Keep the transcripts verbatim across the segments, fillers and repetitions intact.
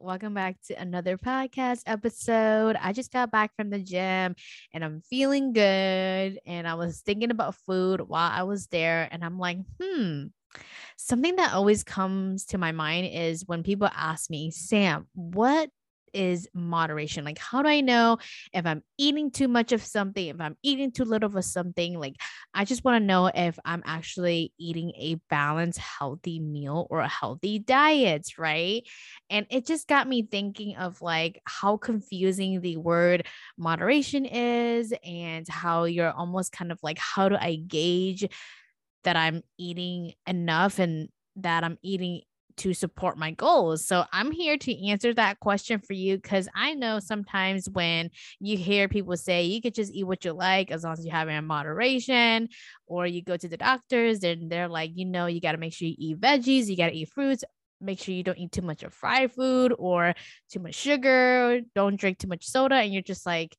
Welcome back to another podcast episode. I just got back from the gym and I'm feeling good. And I was thinking about food while I was there. And I'm like, hmm, something that always comes to my mind is when people ask me, Sam, what is moderation? Like, how do I know if I'm eating too much of something, if I'm eating too little of something? Like, I just want to know if I'm actually eating a balanced, healthy meal or a healthy diet, right? And it just got me thinking of like how confusing the word moderation is and how you're almost kind of like, how do I gauge that I'm eating enough and that I'm eating to support my goals? So I'm here to answer that question for you, because I know sometimes when you hear people say you could just eat what you like as long as you have it in moderation, or you go to the doctors and they're like, you know, you got to make sure you eat veggies, you got to eat fruits, make sure you don't eat too much of fried food or too much sugar, don't drink too much soda. And you're just like,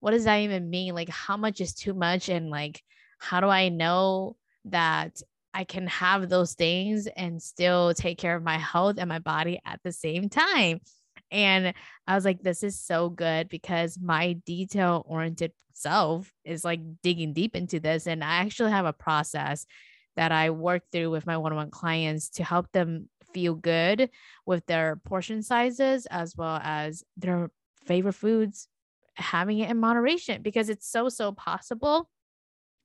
what does that even mean? Like, how much is too much? And like, how do I know that I can have those things and still take care of my health and my body at the same time? And I was like, this is so good, because my detail oriented self is like digging deep into this. And I actually have a process that I work through with my one-on-one clients to help them feel good with their portion sizes, as well as their favorite foods, having it in moderation, because it's so, so possible,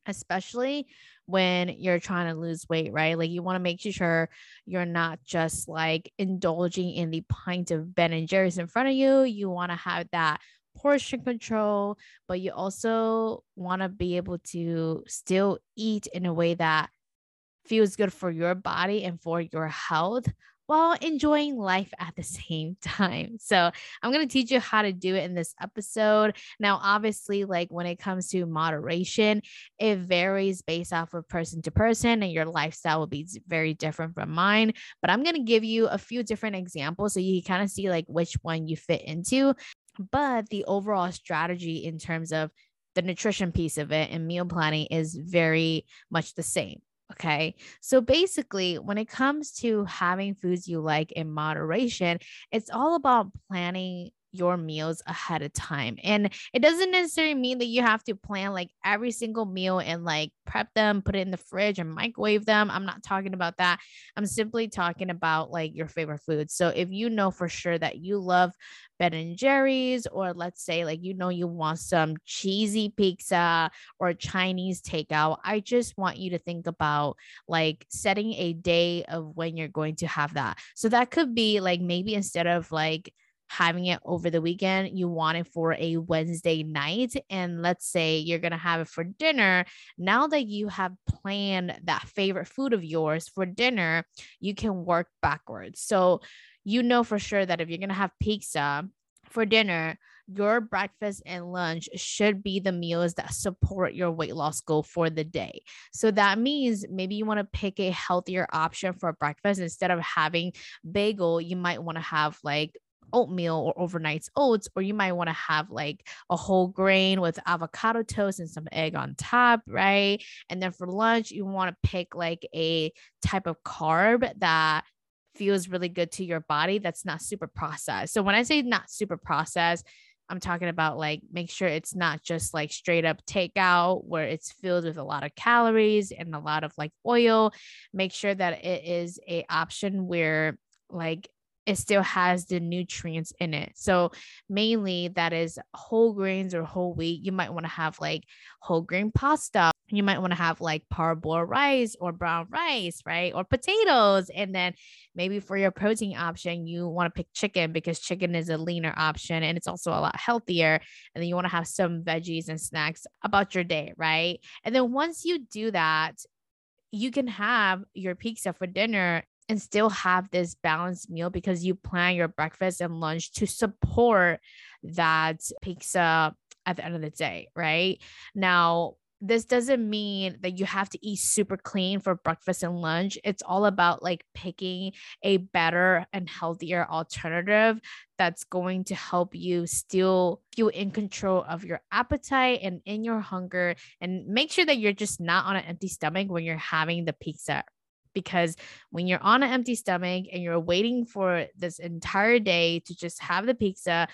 especially when you're trying to lose weight, right? Like, you want to make sure you're not just like indulging in the pint of Ben and Jerry's in front of you. You want to have that portion control, but you also want to be able to still eat in a way that feels good for your body and for your health, while enjoying life at the same time. So I'm going to teach you how to do it in this episode. Now, obviously, like when it comes to moderation, it varies based off of person to person, and your lifestyle will be very different from mine. But I'm going to give you a few different examples so you can kind of see like which one you fit into. But the overall strategy in terms of the nutrition piece of it and meal planning is very much the same. Okay. So basically, when it comes to having foods you like in moderation, it's all about planning your meals ahead of time. And it doesn't necessarily mean that you have to plan like every single meal and like prep them, put it in the fridge and microwave them. I'm not talking about that. I'm simply talking about like your favorite foods. So if you know for sure that you love Ben and Jerry's, or let's say like, you know, you want some cheesy pizza or Chinese takeout, I just want you to think about like setting a day of when you're going to have that. So that could be like, maybe instead of like having it over the weekend, you want it for a Wednesday night. And let's say you're going to have it for dinner. Now that you have planned that favorite food of yours for dinner, you can work backwards. So you know for sure that if you're going to have pizza for dinner, your breakfast and lunch should be the meals that support your weight loss goal for the day. So that means maybe you want to pick a healthier option for breakfast. Instead of having bagel, you might want to have like oatmeal or overnight oats, or you might want to have like a whole grain with avocado toast and some egg on top, right? And then for lunch, you want to pick like a type of carb that feels really good to your body, that's not super processed. So when I say not super processed, I'm talking about like, make sure it's not just like straight up takeout where it's filled with a lot of calories and a lot of like oil. Make sure that it is a option where like it still has the nutrients in it. So mainly that is whole grains or whole wheat. You might want to have like whole grain pasta. You might want to have like parboiled rice or brown rice, right? Or potatoes. And then maybe for your protein option, you want to pick chicken, because chicken is a leaner option and it's also a lot healthier. And then you want to have some veggies and snacks about your day, right? And then once you do that, you can have your pizza for dinner and still have this balanced meal because you plan your breakfast and lunch to support that pizza at the end of the day, right? Now, this doesn't mean that you have to eat super clean for breakfast and lunch. It's all about like picking a better and healthier alternative that's going to help you still feel in control of your appetite and in your hunger, and make sure that you're just not on an empty stomach when you're having the pizza. Because when you're on an empty stomach and you're waiting for this entire day to just have the pizza,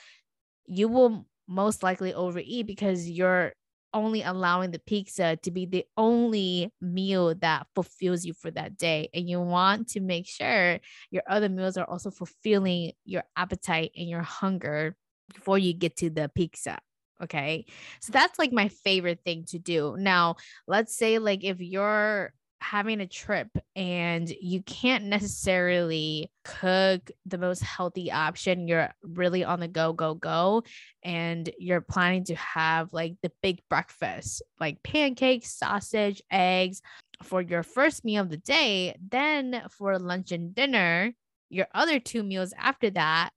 you will most likely overeat because you're only allowing the pizza to be the only meal that fulfills you for that day. And you want to make sure your other meals are also fulfilling your appetite and your hunger before you get to the pizza. Okay. So that's like my favorite thing to do. Now, let's say like if you're having a trip and you can't necessarily cook the most healthy option, you're really on the go, go, go, and you're planning to have like the big breakfast, like pancakes, sausage, eggs for your first meal of the day. Then for lunch and dinner, your other two meals after that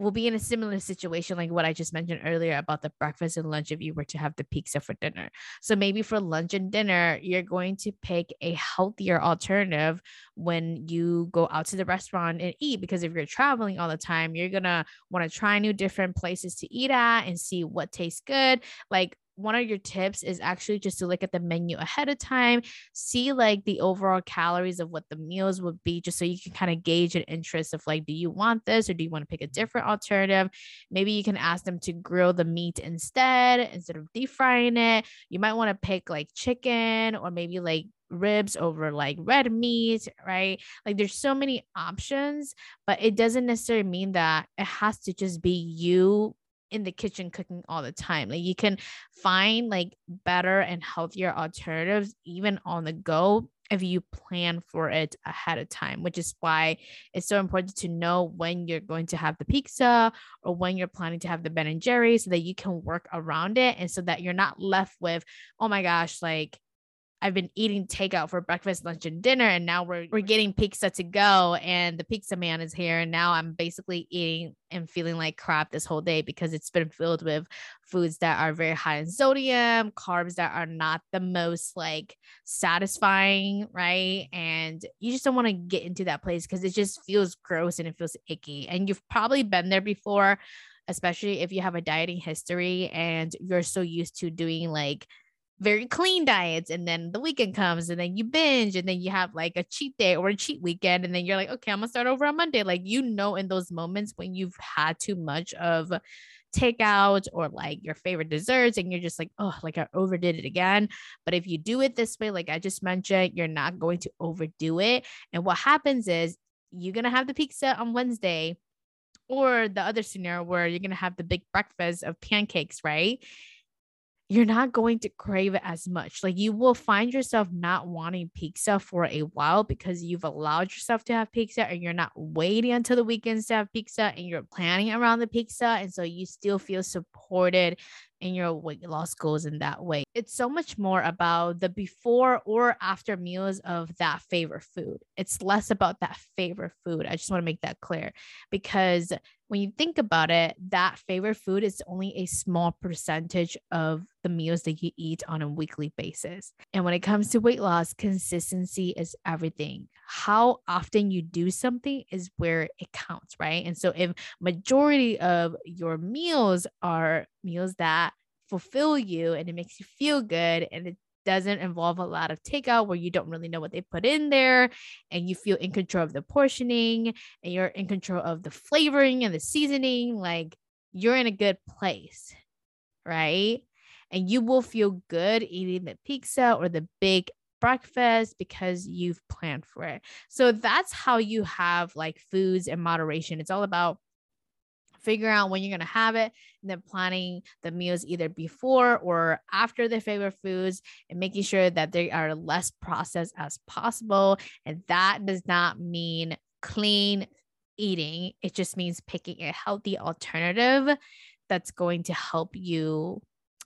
will be in a similar situation like what I just mentioned earlier about the breakfast and lunch if you were to have the pizza for dinner. So maybe for lunch and dinner, you're going to pick a healthier alternative when you go out to the restaurant and eat, because if you're traveling all the time, you're going to want to try new different places to eat at and see what tastes good. Like, one of your tips is actually just to look at the menu ahead of time, see like the overall calories of what the meals would be, just so you can kind of gauge an interest of like, do you want this or do you want to pick a different alternative? Maybe you can ask them to grill the meat instead, instead of deep frying it. You might want to pick like chicken or maybe like ribs over like red meat, right? Like there's so many options, but it doesn't necessarily mean that it has to just be you in the kitchen cooking all the time. Like you can find like better and healthier alternatives even on the go if you plan for it ahead of time, which is why it's so important to know when you're going to have the pizza or when you're planning to have the Ben and Jerry's, so that you can work around it and so that you're not left with, oh my gosh, like I've been eating takeout for breakfast, lunch, and dinner, and now we're we're getting pizza to go, and the pizza man is here, and now I'm basically eating and feeling like crap this whole day because it's been filled with foods that are very high in sodium, carbs that are not the most like satisfying, right? And you just don't want to get into that place because it just feels gross and it feels icky. And you've probably been there before, especially if you have a dieting history and you're so used to doing like very clean diets, and then the weekend comes and then you binge and then you have like a cheat day or a cheat weekend, and then you're like, okay, I'm gonna start over on Monday. Like, you know, in those moments when you've had too much of takeout or like your favorite desserts and you're just like, oh, like I overdid it again. But if you do it this way, like I just mentioned, you're not going to overdo it. And what happens is you're gonna have the pizza on Wednesday, or the other scenario where you're gonna have the big breakfast of pancakes, right? You're not going to crave it as much. Like, you will find yourself not wanting pizza for a while because you've allowed yourself to have pizza, and you're not waiting until the weekends to have pizza, and you're planning around the pizza. And so you still feel supported in your weight loss goals in that way. It's so much more about the before or after meals of that favorite food. It's less about that favorite food. I just want to make that clear, because when you think about it, that favorite food is only a small percentage of the meals that you eat on a weekly basis. And when it comes to weight loss, consistency is everything. How often you do something is where it counts, right? And so if majority of your meals are meals that fulfill you and it makes you feel good, and it doesn't involve a lot of takeout where you don't really know what they put in there, and you feel in control of the portioning and you're in control of the flavoring and the seasoning, like you're in a good place, right? And you will feel good eating the pizza or the big breakfast because you've planned for it. So that's how you have like foods in moderation. It's all about figuring out when you're going to have it, and then planning the meals either before or after their favorite foods, and making sure that they are less processed as possible. And that does not mean clean eating. It just means picking a healthy alternative that's going to help you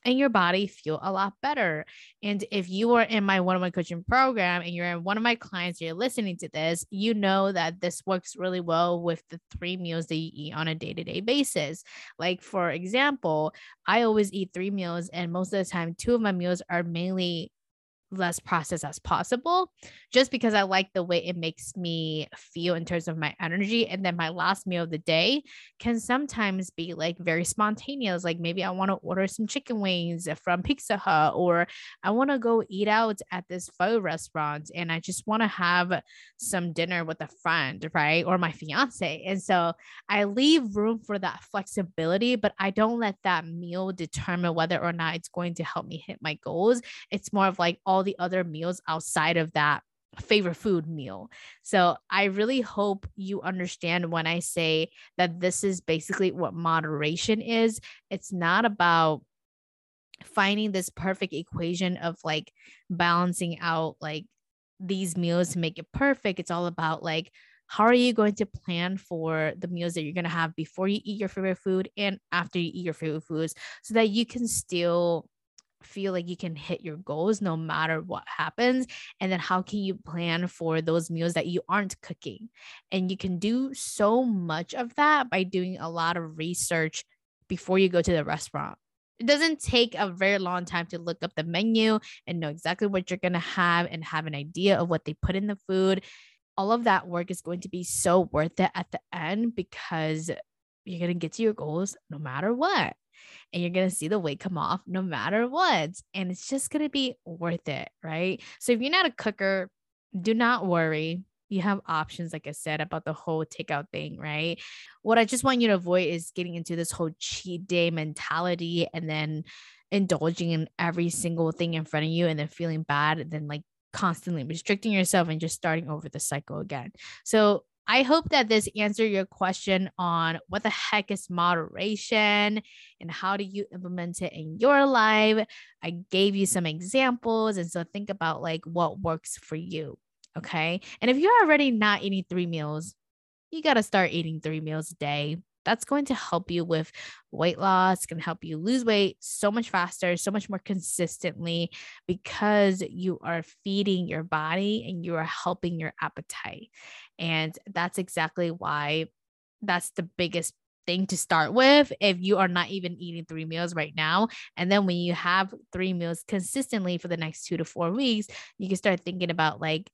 and your body feel a lot better. And if you are in my one-on-one coaching program and you're in one of my clients, you're listening to this, you know that this works really well with the three meals that you eat on a day-to-day basis. Like, for example, I always eat three meals, and most of the time, two of my meals are mainly less processed as possible, just because I like the way it makes me feel in terms of my energy. And then my last meal of the day can sometimes be like very spontaneous. Like, maybe I want to order some chicken wings from Pizza Hut, or I want to go eat out at this pho restaurant and I just want to have some dinner with a friend, right? Or my fiance. And so I leave room for that flexibility, but I don't let that meal determine whether or not it's going to help me hit my goals. It's more of like all the other meals outside of that favorite food meal. So I really hope you understand when I say that this is basically what moderation is. It's not about finding this perfect equation of like balancing out like these meals to make it perfect. It's all about like, how are you going to plan for the meals that you're going to have before you eat your favorite food and after you eat your favorite foods, so that you can still feel like you can hit your goals no matter what happens. And then how can you plan for those meals that you aren't cooking? And you can do so much of that by doing a lot of research before you go to the restaurant. It doesn't take a very long time to look up the menu and know exactly what you're going to have and have an idea of what they put in the food. All of that work is going to be so worth it at the end, because you're going to get to your goals no matter what. And you're going to see the weight come off no matter what. And it's just going to be worth it, right? So if you're not a cooker, do not worry. You have options, like I said, about the whole takeout thing, right? What I just want you to avoid is getting into this whole cheat day mentality and then indulging in every single thing in front of you and then feeling bad and then like constantly restricting yourself and just starting over the cycle again. So I hope that this answered your question on what the heck is moderation and how do you implement it in your life. I gave you some examples. And so think about like what works for you. Okay. And if you're already not eating three meals, you got to start eating three meals a day. That's going to help you with weight loss. It's going to help you lose weight so much faster, so much more consistently, because you are feeding your body and you are helping your appetite. And that's exactly why that's the biggest thing to start with if you are not even eating three meals right now. And then when you have three meals consistently for the next two to four weeks, you can start thinking about like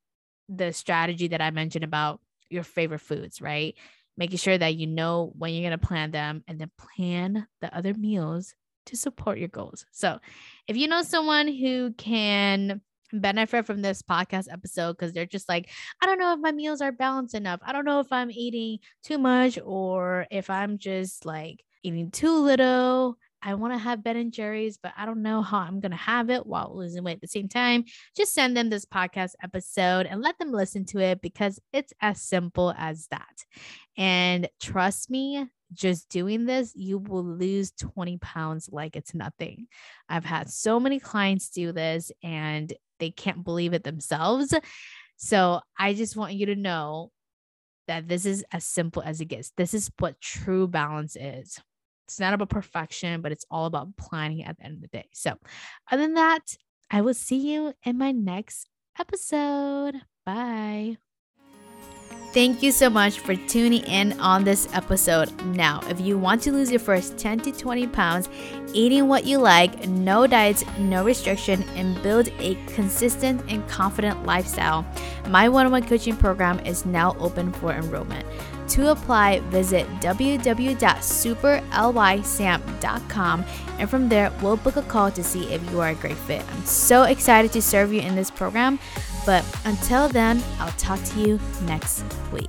the strategy that I mentioned about your favorite foods, right? Making sure that you know when you're going to plan them and then plan the other meals to support your goals. So if you know someone who can benefit from this podcast episode, because they're just like, I don't know if my meals are balanced enough. I don't know if I'm eating too much or if I'm just like eating too little. I want to have Ben and Jerry's, but I don't know how I'm going to have it while losing weight at the same time. Just send them this podcast episode and let them listen to it, because it's as simple as that. And trust me, just doing this, you will lose twenty pounds like it's nothing. I've had so many clients do this and they can't believe it themselves. So I just want you to know that this is as simple as it gets. This is what true balance is. It's not about perfection, but it's all about planning at the end of the day. So other than that, I will see you in my next episode. Bye. Thank you so much for tuning in on this episode. Now, if you want to lose your first ten to twenty pounds, eating what you like, no diets, no restriction, and build a consistent and confident lifestyle, my one-on-one coaching program is now open for enrollment. To apply, visit w w w dot super l y sam dot com, and from there, we'll book a call to see if you are a great fit. I'm so excited to serve you in this program, but until then, I'll talk to you next week.